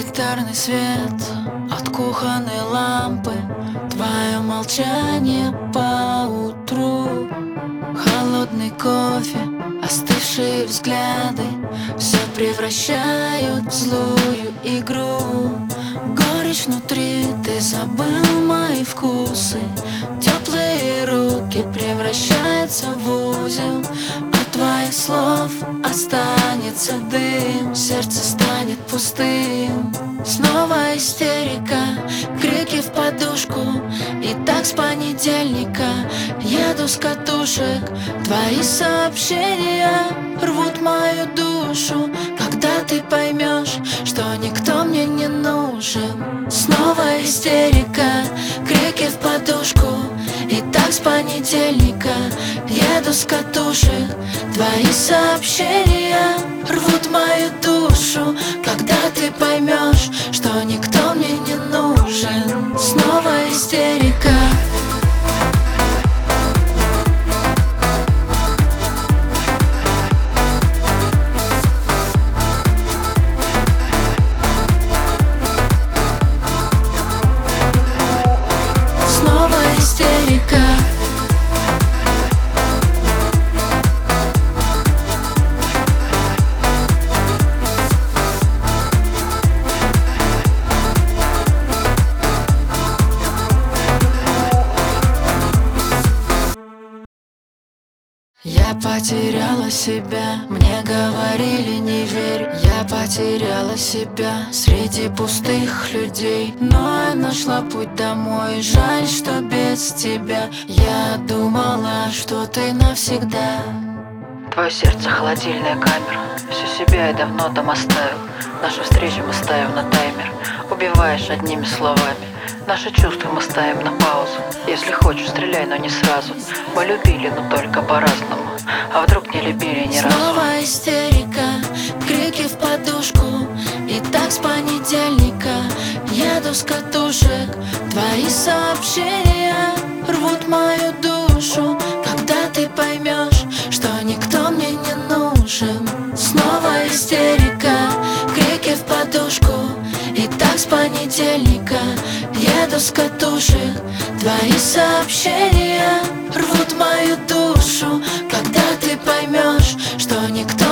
Гитарный свет от кухонной лампы, твое молчание поутру, холодный кофе, остывшие взгляды, все превращают в злую игру. Горечь внутри, ты забыл мои вкусы, теплые руки превращаются в узел. От твоих слов останется дым, сердце станет пустым. Снова истерика, крики в подушку, и так с понедельника еду с катушек. Твои сообщения рвут мою душу, когда ты поймешь, что никто мне не нужен. Снова истерика, крики в подушку, и так с понедельника еду с катушек. Твои сообщения рвут мою душу, когда ты поймешь, что никто мне не нужен. Снова истерика. Истерика. Я потеряла себя, мне говорили не верь. Я потеряла себя среди пустых людей, но я нашла путь домой, жаль, что без тебя. Я думала, что ты навсегда. Твое сердце холодильная камера, всю себя я давно там оставил. Нашу встречу мы ставим на таймер, убиваешь одними словами. Наши чувства мы ставим на паузу. Если хочешь, стреляй, но не сразу. Мы любили, но только по-разному, а вдруг не любили ни разу. Снова истерика, крики в подушку, и так с понедельника еду с катушек. Твои сообщения рвут мою душу, когда ты поймешь, что никто мне не нужен. Снова истерика, крики в подушку, и так с понедельника еду с катушек. Твои сообщения рвут мою душу, когда ты поймешь, что никто